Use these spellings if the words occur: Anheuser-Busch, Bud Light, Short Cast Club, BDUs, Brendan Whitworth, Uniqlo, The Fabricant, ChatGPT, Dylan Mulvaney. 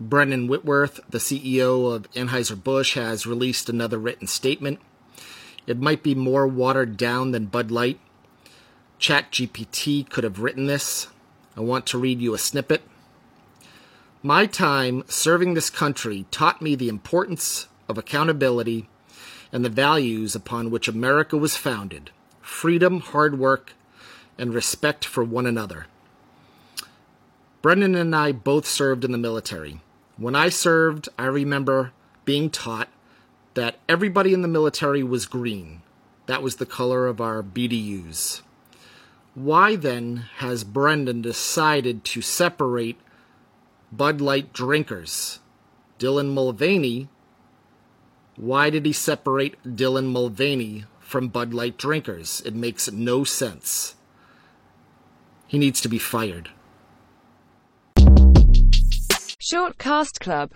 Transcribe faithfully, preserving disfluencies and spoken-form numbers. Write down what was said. Brendan Whitworth, the C E O of Anheuser-Busch, has released another written statement. It might be more watered down than Bud Light. ChatGPT could have written this. I want to read you a snippet. My time serving this country taught me the importance of accountability and the values upon which America was founded: freedom, hard work, and respect for one another. Brendan and I both served in the military. When I served, I remember being taught that everybody in the military was green. That was the color of our B D Us. Why then has Brendan decided to separate Bud Light drinkers? Dylan Mulvaney, why did he separate Dylan Mulvaney from Bud Light drinkers? It makes no sense. He needs to be fired. Short Cast Club.